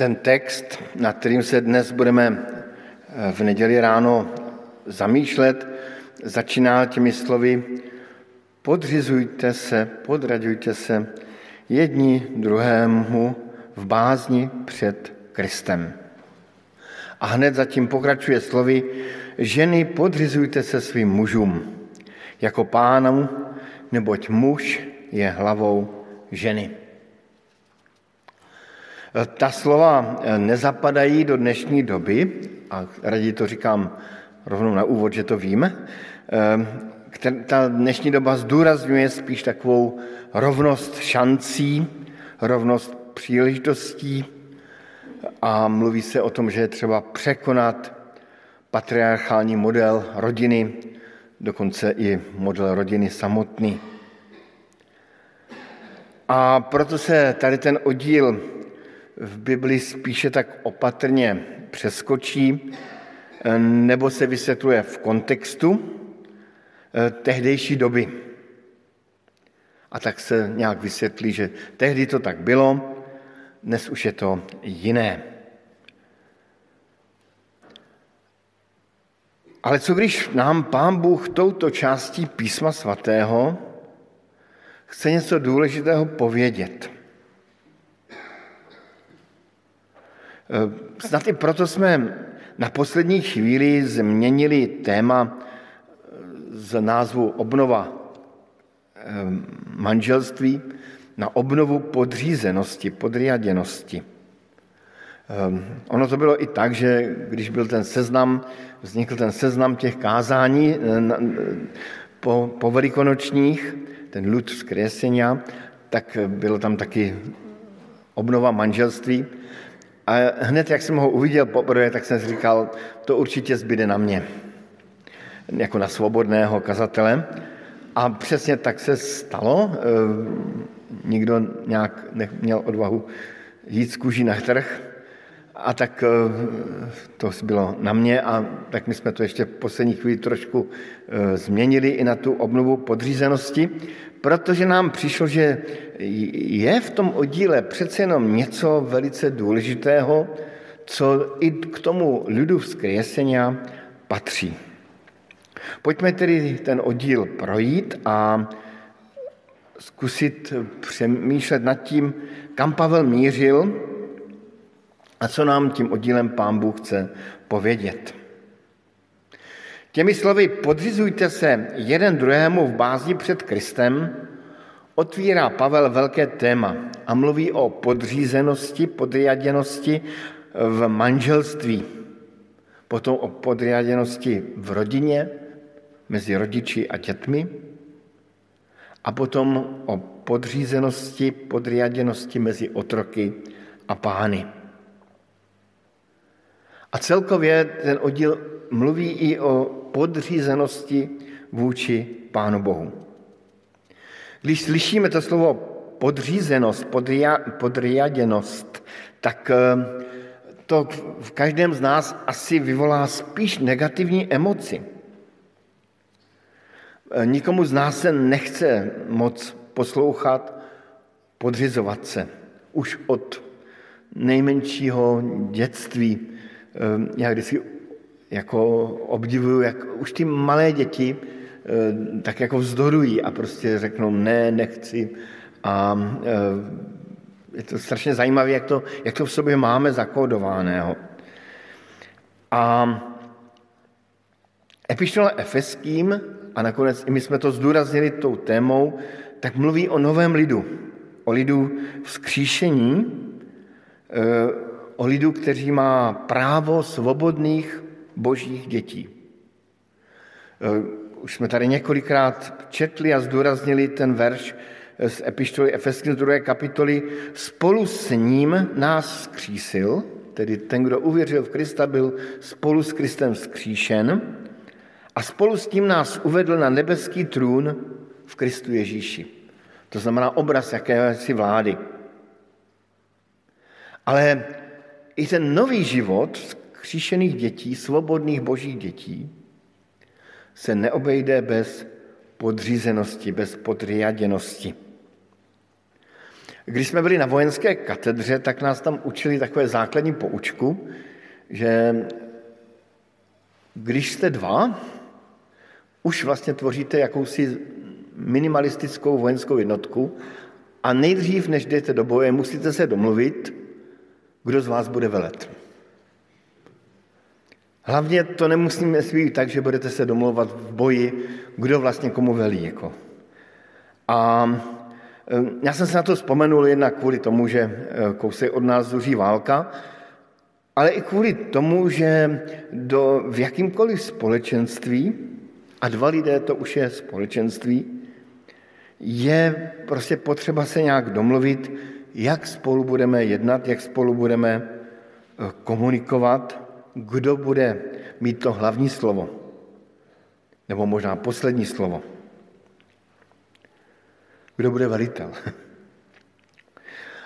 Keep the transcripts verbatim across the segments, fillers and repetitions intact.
Ten text, nad kterým se dnes budeme v neděli ráno zamýšlet, začíná těmi slovy: podřizujte se, podraďujte se jedni druhému v bázni před Kristem. A hned zatím pokračuje slovy: ženy, podřizujte se svým mužům jako pánu, neboť muž je hlavou ženy. Ta slova nezapadají do dnešní doby, a raději to říkám rovnou na úvod, že to vím. Ta dnešní doba zdůrazňuje spíš takovou rovnost šancí, rovnost příležitostí a mluví se o tom, že je třeba překonat patriarchální model rodiny, dokonce i model rodiny samotný. A proto se tady ten oddíl v Bibli spíše tak opatrně přeskočí, nebo se vysvětluje v kontextu tehdejší doby. A tak se nějak vysvětlí, že tehdy to tak bylo, dnes už je to jiné. Ale co když nám Pán Bůh touto částí Písma svatého chce něco důležitého povědět? Snad i proto jsme na poslední chvíli změnili téma z názvu obnova manželství na obnovu podřízenosti, podriadenosti. Ono to bylo i tak, že když byl ten seznam, vznikl ten seznam těch kázání po, po velikonočních, ten lud vzkriesenia, tak bylo tam taky obnova manželství. A hned, jak jsem ho uviděl poprvé, tak jsem si říkal, to určitě zbyde na mě, jako na svobodného kazatele. A přesně tak se stalo. Nikdo nějak neměl odvahu jít z kůží na trh. A tak to bylo na mě a tak my jsme to ještě v poslední chvíli trošku změnili i na tu obnovu podřízenosti, protože nám přišlo, že je v tom oddíle přece jenom něco velice důležitého, co i k tomu lidu vzkriesenia patří. Pojďme tedy ten oddíl projít a zkusit přemýšlet nad tím, kam Pavel mířil a co nám tím oddílem Pán Bůh chce povědět. Těmi slovy podřizujte se jeden druhému v bázni před Kristem otvírá Pavel velké téma a mluví o podřízenosti, podriaděnosti v manželství, potom o podriaděnosti v rodině, mezi rodiči a dětmi a potom o podřízenosti, podriaděnosti mezi otroky a pány. A celkově ten oddíl mluví i o podřízenosti vůči Pánu Bohu. Když slyšíme to slovo podřízenost, podriaděnost, tak to v každém z nás asi vyvolá spíš negativní emoci. Nikomu z nás se nechce moc poslouchat, podřizovat se. Už od nejmenšího dětství. Já když si jako obdivuju, jak už ty malé děti tak jako vzdorují a prostě řeknou ne, nechci. A je to strašně zajímavé, jak to, jak to v sobě máme zakódovaného. A epištola Efeským, a nakonec i my jsme to zdůraznili tou témou, tak mluví o novém lidu, o lidu vzkříšení, o lidu, kteří má právo svobodných božích dětí. Už jsme tady několikrát četli a zdůraznili ten verš z epištoly Efeským z druhé kapitoly. Spolu s ním nás vzkřísil, tedy ten, kdo uvěřil v Krista, byl spolu s Kristem vzkříšen a spolu s tím nás uvedl na nebeský trůn v Kristu Ježíši. To znamená obraz jakési vlády. Ale i ten nový život vzkříšených dětí, svobodných božích dětí, se neobejde bez podřízenosti, bez podriaděnosti. Když jsme byli na vojenské katedře, tak nás tam učili takové základní poučku, že když jste dva, už vlastně tvoříte jakousi minimalistickou vojenskou jednotku a nejdřív, než jdete do boje, musíte se domluvit, kdo z vás bude velet. Hlavně to nemusíme být tak, že budete se domlouvat v boji, kdo vlastně komu velí. Jako. A já jsem se na to vzpomenul jednak kvůli tomu, že kousek od nás zuří válka, ale i kvůli tomu, že do, v jakýmkoliv společenství, a dva lidé to už je společenství, je prostě potřeba se nějak domluvit, jak spolu budeme jednat, jak spolu budeme komunikovat, kdo bude mít to hlavní slovo, nebo možná poslední slovo. Kdo bude velitel.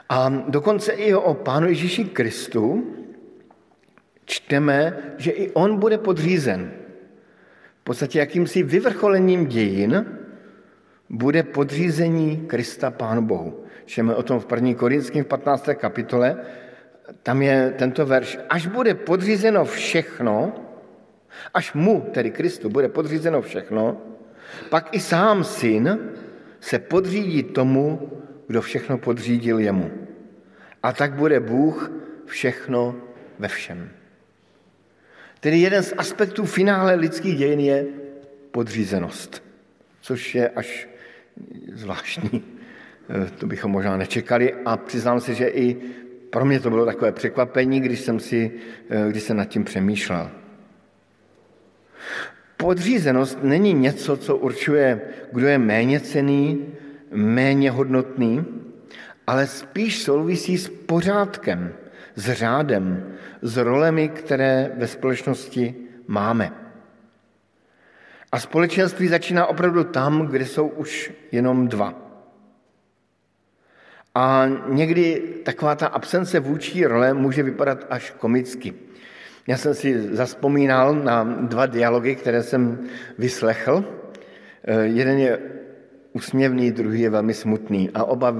A dokonce i o Pánu Ježíši Kristu čteme, že i on bude podřízen. V podstatě jakýmsi vyvrcholením dějin bude podřízení Krista Pánu Bohu. Čteme o tom v první. Korintským v patnácté kapitole. Tam je tento verš. Až bude podřízeno všechno, až mu, tedy Kristu, bude podřízeno všechno, pak i sám syn se podřídí tomu, kdo všechno podřídil jemu. A tak bude Bůh všechno ve všem. Tedy jeden z aspektů finále lidských dějin je podřízenost, což je až zvláštní. To bychom možná nečekali a přiznám se, že i pro mě to bylo takové překvapení, když jsem, si, když jsem nad tím přemýšlel. Podřízenost není něco, co určuje, kdo je méně cenný, méně hodnotný, ale spíš souvisí s pořádkem, s řádem, s rolemi, které ve společnosti máme. A společenství začíná opravdu tam, kde jsou už jenom dva. A někdy taková ta absence vůči role může vypadat až komicky. Já jsem si zazpomínal na dva dialogy, které jsem vyslechl. Jeden je úsměvný, druhý je velmi smutný a oba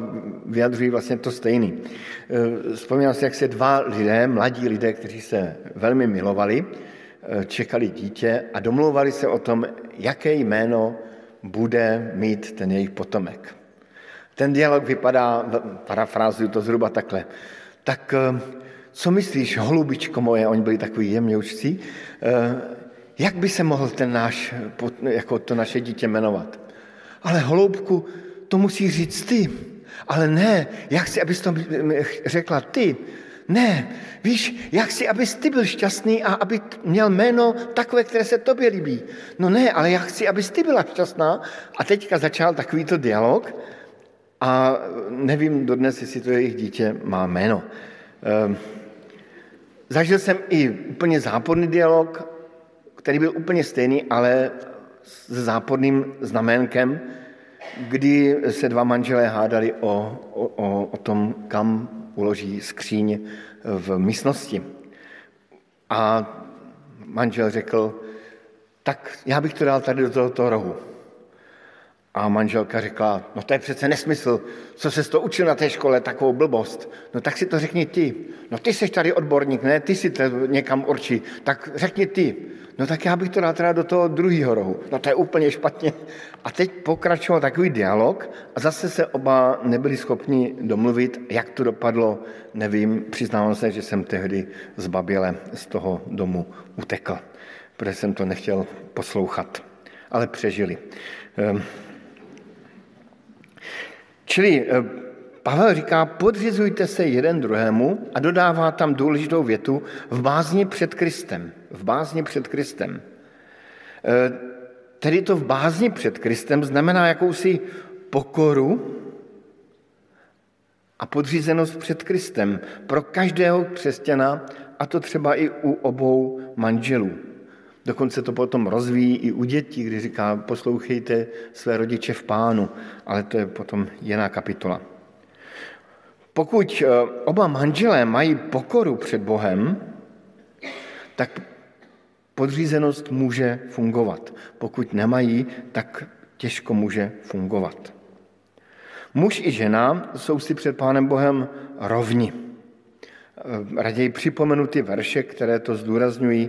vyjadřují vlastně to stejný. Vzpomínám si, jak se dva lidé, mladí lidé, kteří se velmi milovali, čekali dítě a domlouvali se o tom, jaké jméno bude mít ten jejich potomek. Ten dialog vypadá, parafrázuju to zhruba takhle, tak co myslíš, holubičko moje, oni byli takový jemňoučcí, jak by se mohl ten náš, jako to naše dítě jmenovat? Ale holoubku, to musí říct ty, ale ne, já chci, abys to řekla ty, ne, víš, já chci, abys ty byl šťastný a aby měl jméno takové, které se tobě líbí. No ne, ale já chci, abys ty byla šťastná a teďka začal takovýto dialog a nevím dodnes, jestli to jejich dítě má jméno. Ehm, zažil jsem i úplně záporný dialog, který byl úplně stejný, ale s záporným znaménkem, kdy se dva manželé hádali o, o, o tom, kam uloží skříň v místnosti. A manžel řekl, tak já bych to dal tady do tohoto rohu. A manželka řekla, no to je přece nesmysl, co ses to učil na té škole, takovou blbost. No tak si to řekni ty. No ty seš tady odborník, ne, ty si to někam určí, tak řekni ty. No tak já bych to dal teda do toho druhého rohu. No to je úplně špatně. A teď pokračoval takový dialog a zase se oba nebyli schopni domluvit, jak to dopadlo, nevím, přiznávám se, že jsem tehdy zbaběle z toho domu utekl, protože jsem to nechtěl poslouchat, ale přežili. Čili Pavel říká, podřizujte se jeden druhému a dodává tam důležitou větu v bázni před Kristem. V bázni před Kristem. Tedy to v bázni před Kristem znamená jakousi pokoru a podřízenost před Kristem pro každého křesťana, a to třeba i u obou manželů. Dokonce to potom rozvíjí i u dětí, kdy říká, poslouchejte své rodiče v Pánu, ale to je potom jiná kapitola. Pokud oba manželé mají pokoru před Bohem, tak podřízenost může fungovat. Pokud nemají, tak těžko může fungovat. Muž i žena jsou si před Pánem Bohem rovni. Raději připomenu ty verše, které to zdůrazňují.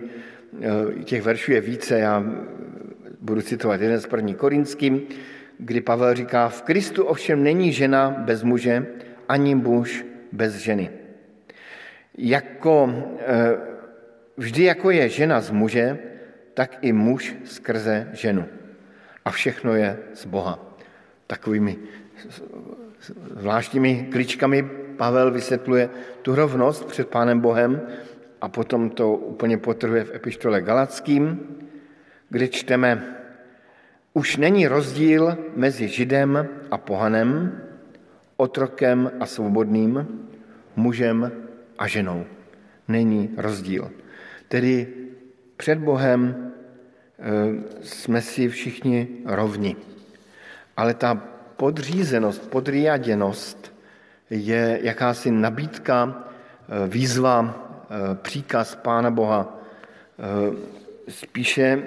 Těch veršů je více, já budu citovat jeden z první Korinským, kdy Pavel říká, v Kristu ovšem není žena bez muže, ani muž bez ženy. Jako, vždy jako je žena z muže, tak i muž skrze ženu. A všechno je z Boha. Takovými zvláštními kličkami Pavel vysvětluje tu rovnost před Pánem Bohem a potom to úplně potrhuje v epištole Galackým, kde čteme, už není rozdíl mezi Židem a pohanem, otrokem a svobodným, mužem a ženou. Není rozdíl. Tedy před Bohem jsme si všichni rovni. Ale ta podřízenost, podriaděnost je jakási nabídka, výzva, příkaz Pána Boha, spíše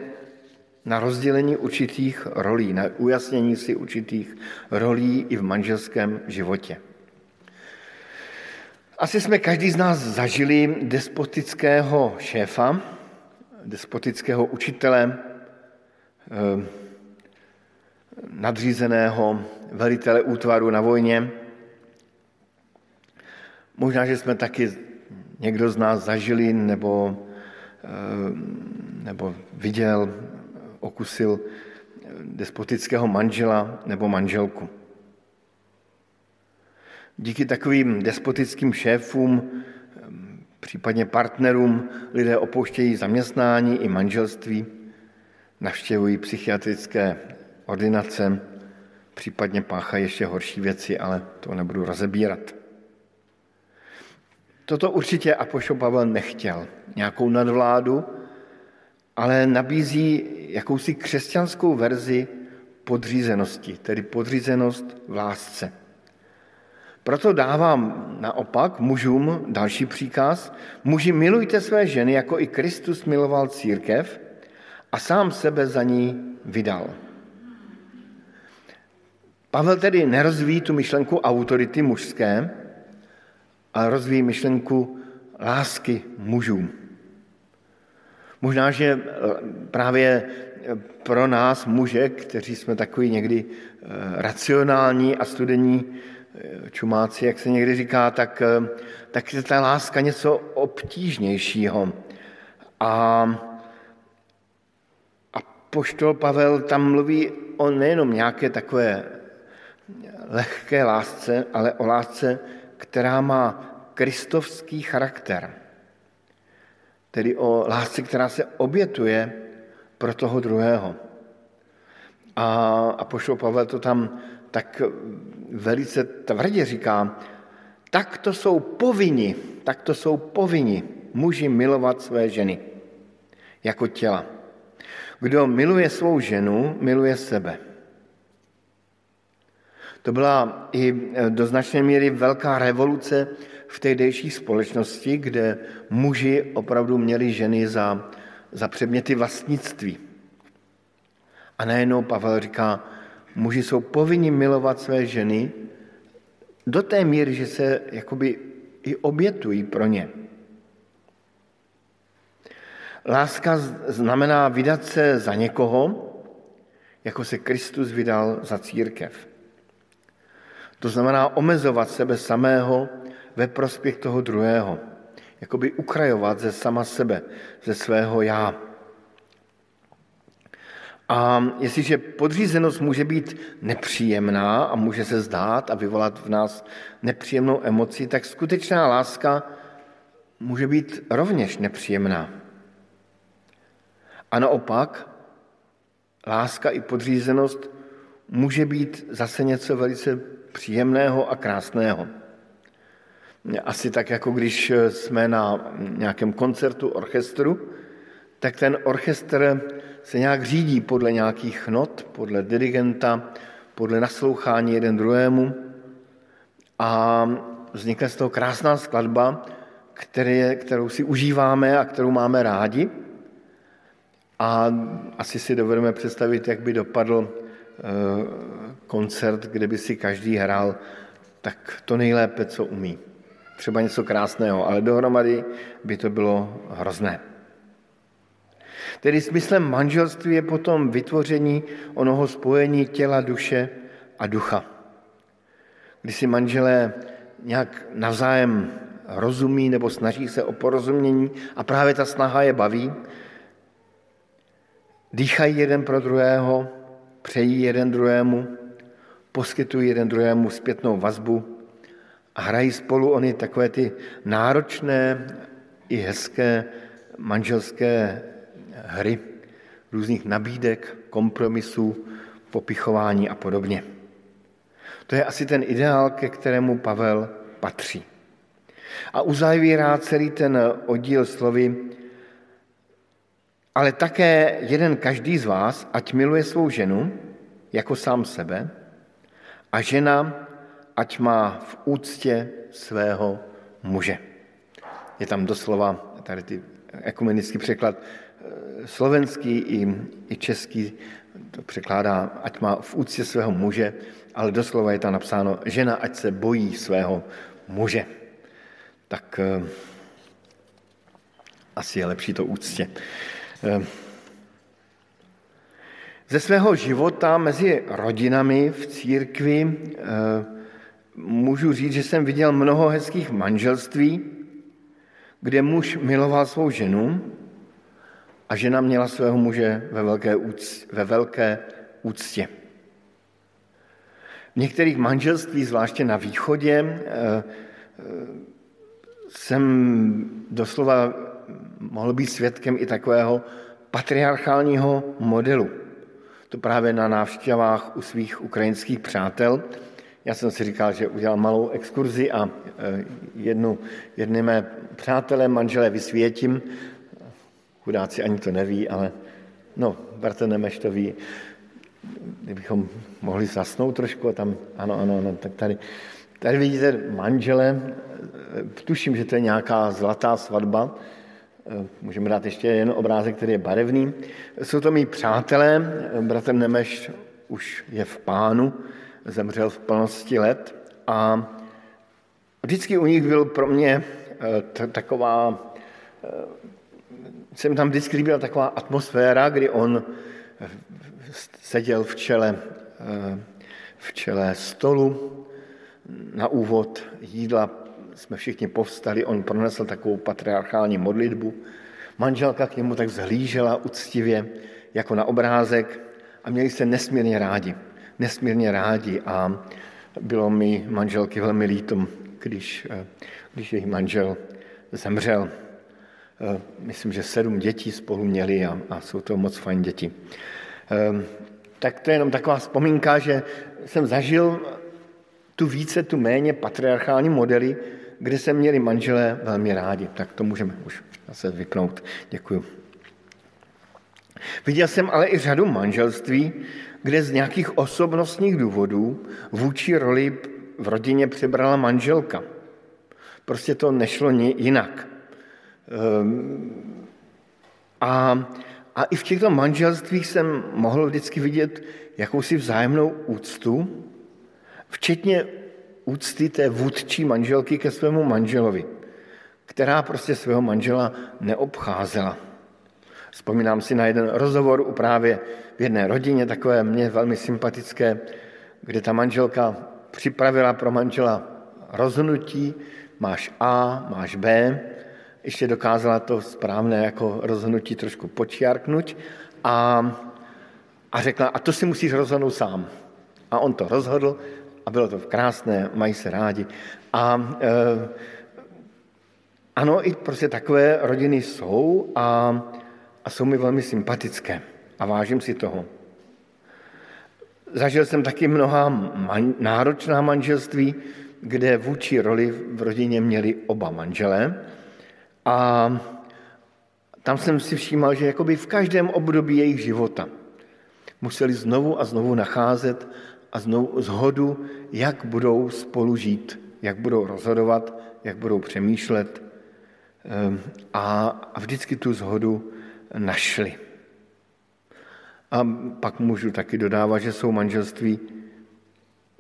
na rozdělení určitých rolí, na ujasnění si určitých rolí i v manželském životě. Asi jsme každý z nás zažili despotického šéfa, despotického učitele, nadřízeného velitele útvaru na vojně. Možná, že jsme taky někdo z nás zažili nebo, nebo viděl, okusil despotického manžela nebo manželku. Díky takovým despotickým šéfům, případně partnerům, lidé opouštějí zaměstnání i manželství, navštěvují psychiatrické ordinace, případně páchají ještě horší věci, ale to nebudu rozebírat. Toto určitě apoštol Pavel nechtěl, nějakou nadvládu, ale nabízí jakousi křesťanskou verzi podřízenosti, tedy podřízenost v lásce. Proto dávám naopak mužům další příkaz. Muži, milujte své ženy, jako i Kristus miloval církev a sám sebe za ní vydal. Pavel tedy nerozvíjí tu myšlenku autority mužské, ale rozvíjí myšlenku lásky mužům. Možná, že právě pro nás muže, kteří jsme takový někdy racionální a studení čumáci, jak se někdy říká, tak, tak je ta láska něco obtížnějšího. A, a apoštol Pavel tam mluví o nejenom nějaké takové lehké lásce, ale o lásce, která má kristovský charakter. Tedy o lásce, která se obětuje pro toho druhého. A apoštol Pavel to tam tak velice tvrdě říká, tak to jsou povinni, tak to jsou povinni muži milovat své ženy jako těla. Kdo miluje svou ženu, miluje sebe. To byla i do značné míry velká revoluce v tehdejší společnosti, kde muži opravdu měli ženy za, za předměty vlastnictví. A najednou Pavel říká, muži jsou povinni milovat své ženy do té míry, že se jakoby i obětují pro ně. Láska znamená vydat se za někoho, jako se Kristus vydal za církev. To znamená omezovat sebe samého ve prospěch toho druhého. Jakoby ukrajovat ze sama sebe, ze svého já. A jestliže podřízenost může být nepříjemná a může se zdát a vyvolat v nás nepříjemnou emoci, tak skutečná láska může být rovněž nepříjemná. A naopak, láska i podřízenost může být zase něco velice příjemného a krásného. Asi tak, jako když jsme na nějakém koncertu orchestru, tak ten orchestr se nějak řídí podle nějakých not, podle dirigenta, podle naslouchání jeden druhému a vznikne z toho krásná skladba, které, kterou si užíváme a kterou máme rádi. A asi si dovedeme představit, jak by dopadl koncert, kde by si každý hrál tak to nejlépe, co umí. Třeba něco krásného, ale dohromady by to bylo hrozné. Tedy smyslem manželství je potom vytvoření onoho spojení těla, duše a ducha. Když si manželé nějak navzájem rozumí nebo snaží se o porozumění a právě ta snaha je baví, dýchají jeden pro druhého, přejí jeden druhému, poskytují jeden druhému zpětnou vazbu a hrají spolu oni takové ty náročné i hezké manželské hry, různých nabídek, kompromisů, popichování a podobně. To je asi ten ideál, ke kterému Pavel patří. A uzavírá celý ten oddíl slovy: ale také jeden každý z vás, ať miluje svou ženu jako sám sebe, a žena ať má v úctě svého muže. Je tam doslova tady ty ekumenický překlad, slovenský i, i český to překládá, ať má v úctě svého muže, ale doslova je tam napsáno: žena ať se bojí svého muže. Tak eh, asi je lepší to úctě. Eh, ze svého života mezi rodinami v církvi eh, můžu říct, že jsem viděl mnoho hezkých manželství, kde muž miloval svou ženu a žena měla svého muže ve velké, úct, ve velké úctě. V některých manželství, zvláště na východě, eh, eh, jsem doslova mohl být svědkem i takového patriarchálního modelu. To právě na návštěvách u svých ukrajinských přátel. Já jsem si říkal, že udělal malou exkurzi a jednu, jedny mé přátelé, manželé vysvětím. Chudáci ani to neví, ale no, Barte Nemeš to ví. Kdybychom mohli zasnout trošku, tam ano, ano, ano, tak tady... Tady vidíte manžele, tuším, že to je nějaká zlatá svatba. Můžeme dát ještě jeden obrázek, který je barevný. Jsou to mý přátelé, bratr Nemeš už je v pánu, zemřel v plnosti let a vždycky u nich byl pro mě taková, jsem tam vždycky líbila taková atmosféra, kdy on seděl v čele, v čele stolu. Na úvod jídla jsme všichni povstali, on pronesl takovou patriarchální modlitbu. Manželka k němu tak zhlížela uctivě, jako na obrázek a měli se nesmírně rádi. Nesmírně rádi a bylo mi manželky velmi líto, když, když její manžel zemřel. Myslím, že sedm dětí spolu měli a, a jsou to moc fajn děti. Tak to je jenom taková vzpomínka, že jsem zažil tu více, tu méně patriarchální modely, kde se měli manželé velmi rádi. Tak to můžeme už zase vypnout. Děkuju. Viděl jsem ale i řadu manželství, kde z nějakých osobnostních důvodů vůči roli v rodině přebrala manželka. Prostě to nešlo jinak. A, a i v těchto manželstvích jsem mohl vždycky vidět jakousi vzájemnou úctu, včetně úcty té vůdčí manželky ke svému manželovi, která prostě svého manžela neobcházela. Vzpomínám si na jeden rozhovor u právě v jedné rodině, takové mně velmi sympatické, kde ta manželka připravila pro manžela rozhodnutí, máš A, máš B, ještě dokázala to správné jako rozhodnutí trošku počiarknout a, a řekla, a to si musíš rozhodnout sám. A on to rozhodl, a bylo to krásné, mají se rádi. A e, ano, i prostě takové rodiny jsou a, a jsou mi velmi sympatické a vážím si toho. Zažil jsem taky mnoha man, náročná manželství, kde vůči roli v rodině měli oba manželé. A tam jsem si všímal, že jakoby v každém období jejich života museli znovu a znovu nacházet a znovu zhodu, jak budou spolu žít, jak budou rozhodovat, jak budou přemýšlet a, a vždycky tu zhodu našli. A pak můžu taky dodávat, že jsou manželství,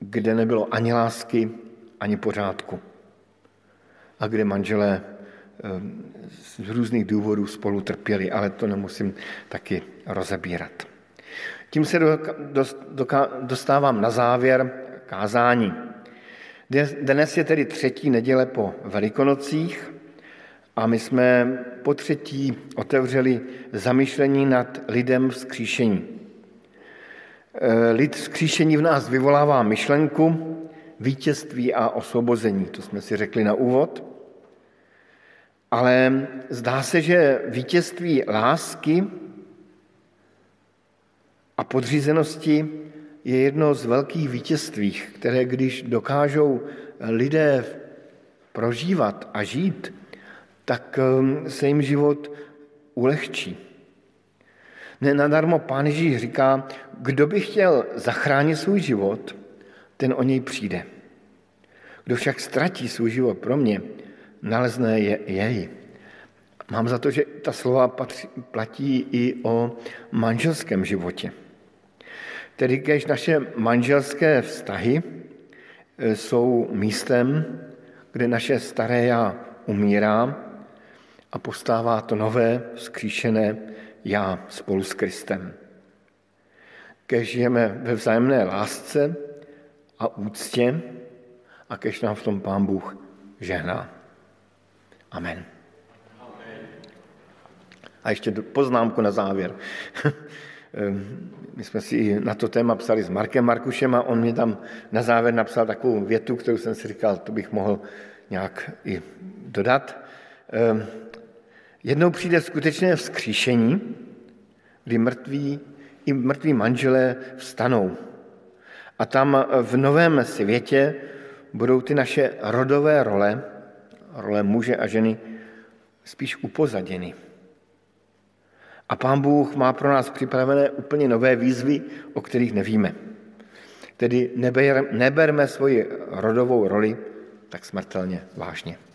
kde nebylo ani lásky, ani pořádku. A kde manželé z různých důvodů spolu trpěli, ale to nemusím taky rozebírat. Tím se dostávám na závěr kázání. Dnes je tedy třetí neděle po Velikonocích a my jsme po třetí otevřeli zamyšlení nad lidem vzkříšení. Lid vzkříšení v nás vyvolává myšlenku vítězství a osvobození, to jsme si řekli na úvod. Ale zdá se, že vítězství lásky a podřízenosti je jedno z velkých vítězství, které když dokážou lidé prožívat a žít, tak se jim život ulehčí. Nenadarmo Pán Ježíš říká, kdo by chtěl zachránit svůj život, ten o něj přijde. Kdo však ztratí svůj život pro mě, nalezne je jej. Mám za to, že ta slova patří, platí i o manželském životě. Tedy když naše manželské vztahy jsou místem, kde naše staré já umírá a postává to nové, vzkříšené já spolu s Kristem. Když žijeme ve vzájemné lásce a úctě a když nám v tom Pán Bůh žehná. Amen. Amen. A ještě poznámku na závěr. My jsme si na to téma psali s Markem Markušem a on mě tam na závěr napsal takovou větu, kterou jsem si říkal, to bych mohl nějak i dodat. Jednou přijde skutečné vzkříšení, kdy mrtví, i mrtví manželé vstanou. A tam v novém světě budou ty naše rodové role, role muže a ženy, spíš upozaděny. A Pán Bůh má pro nás připravené úplně nové výzvy, o kterých nevíme. Tedy neberme svoji rodovou roli tak smrtelně vážně.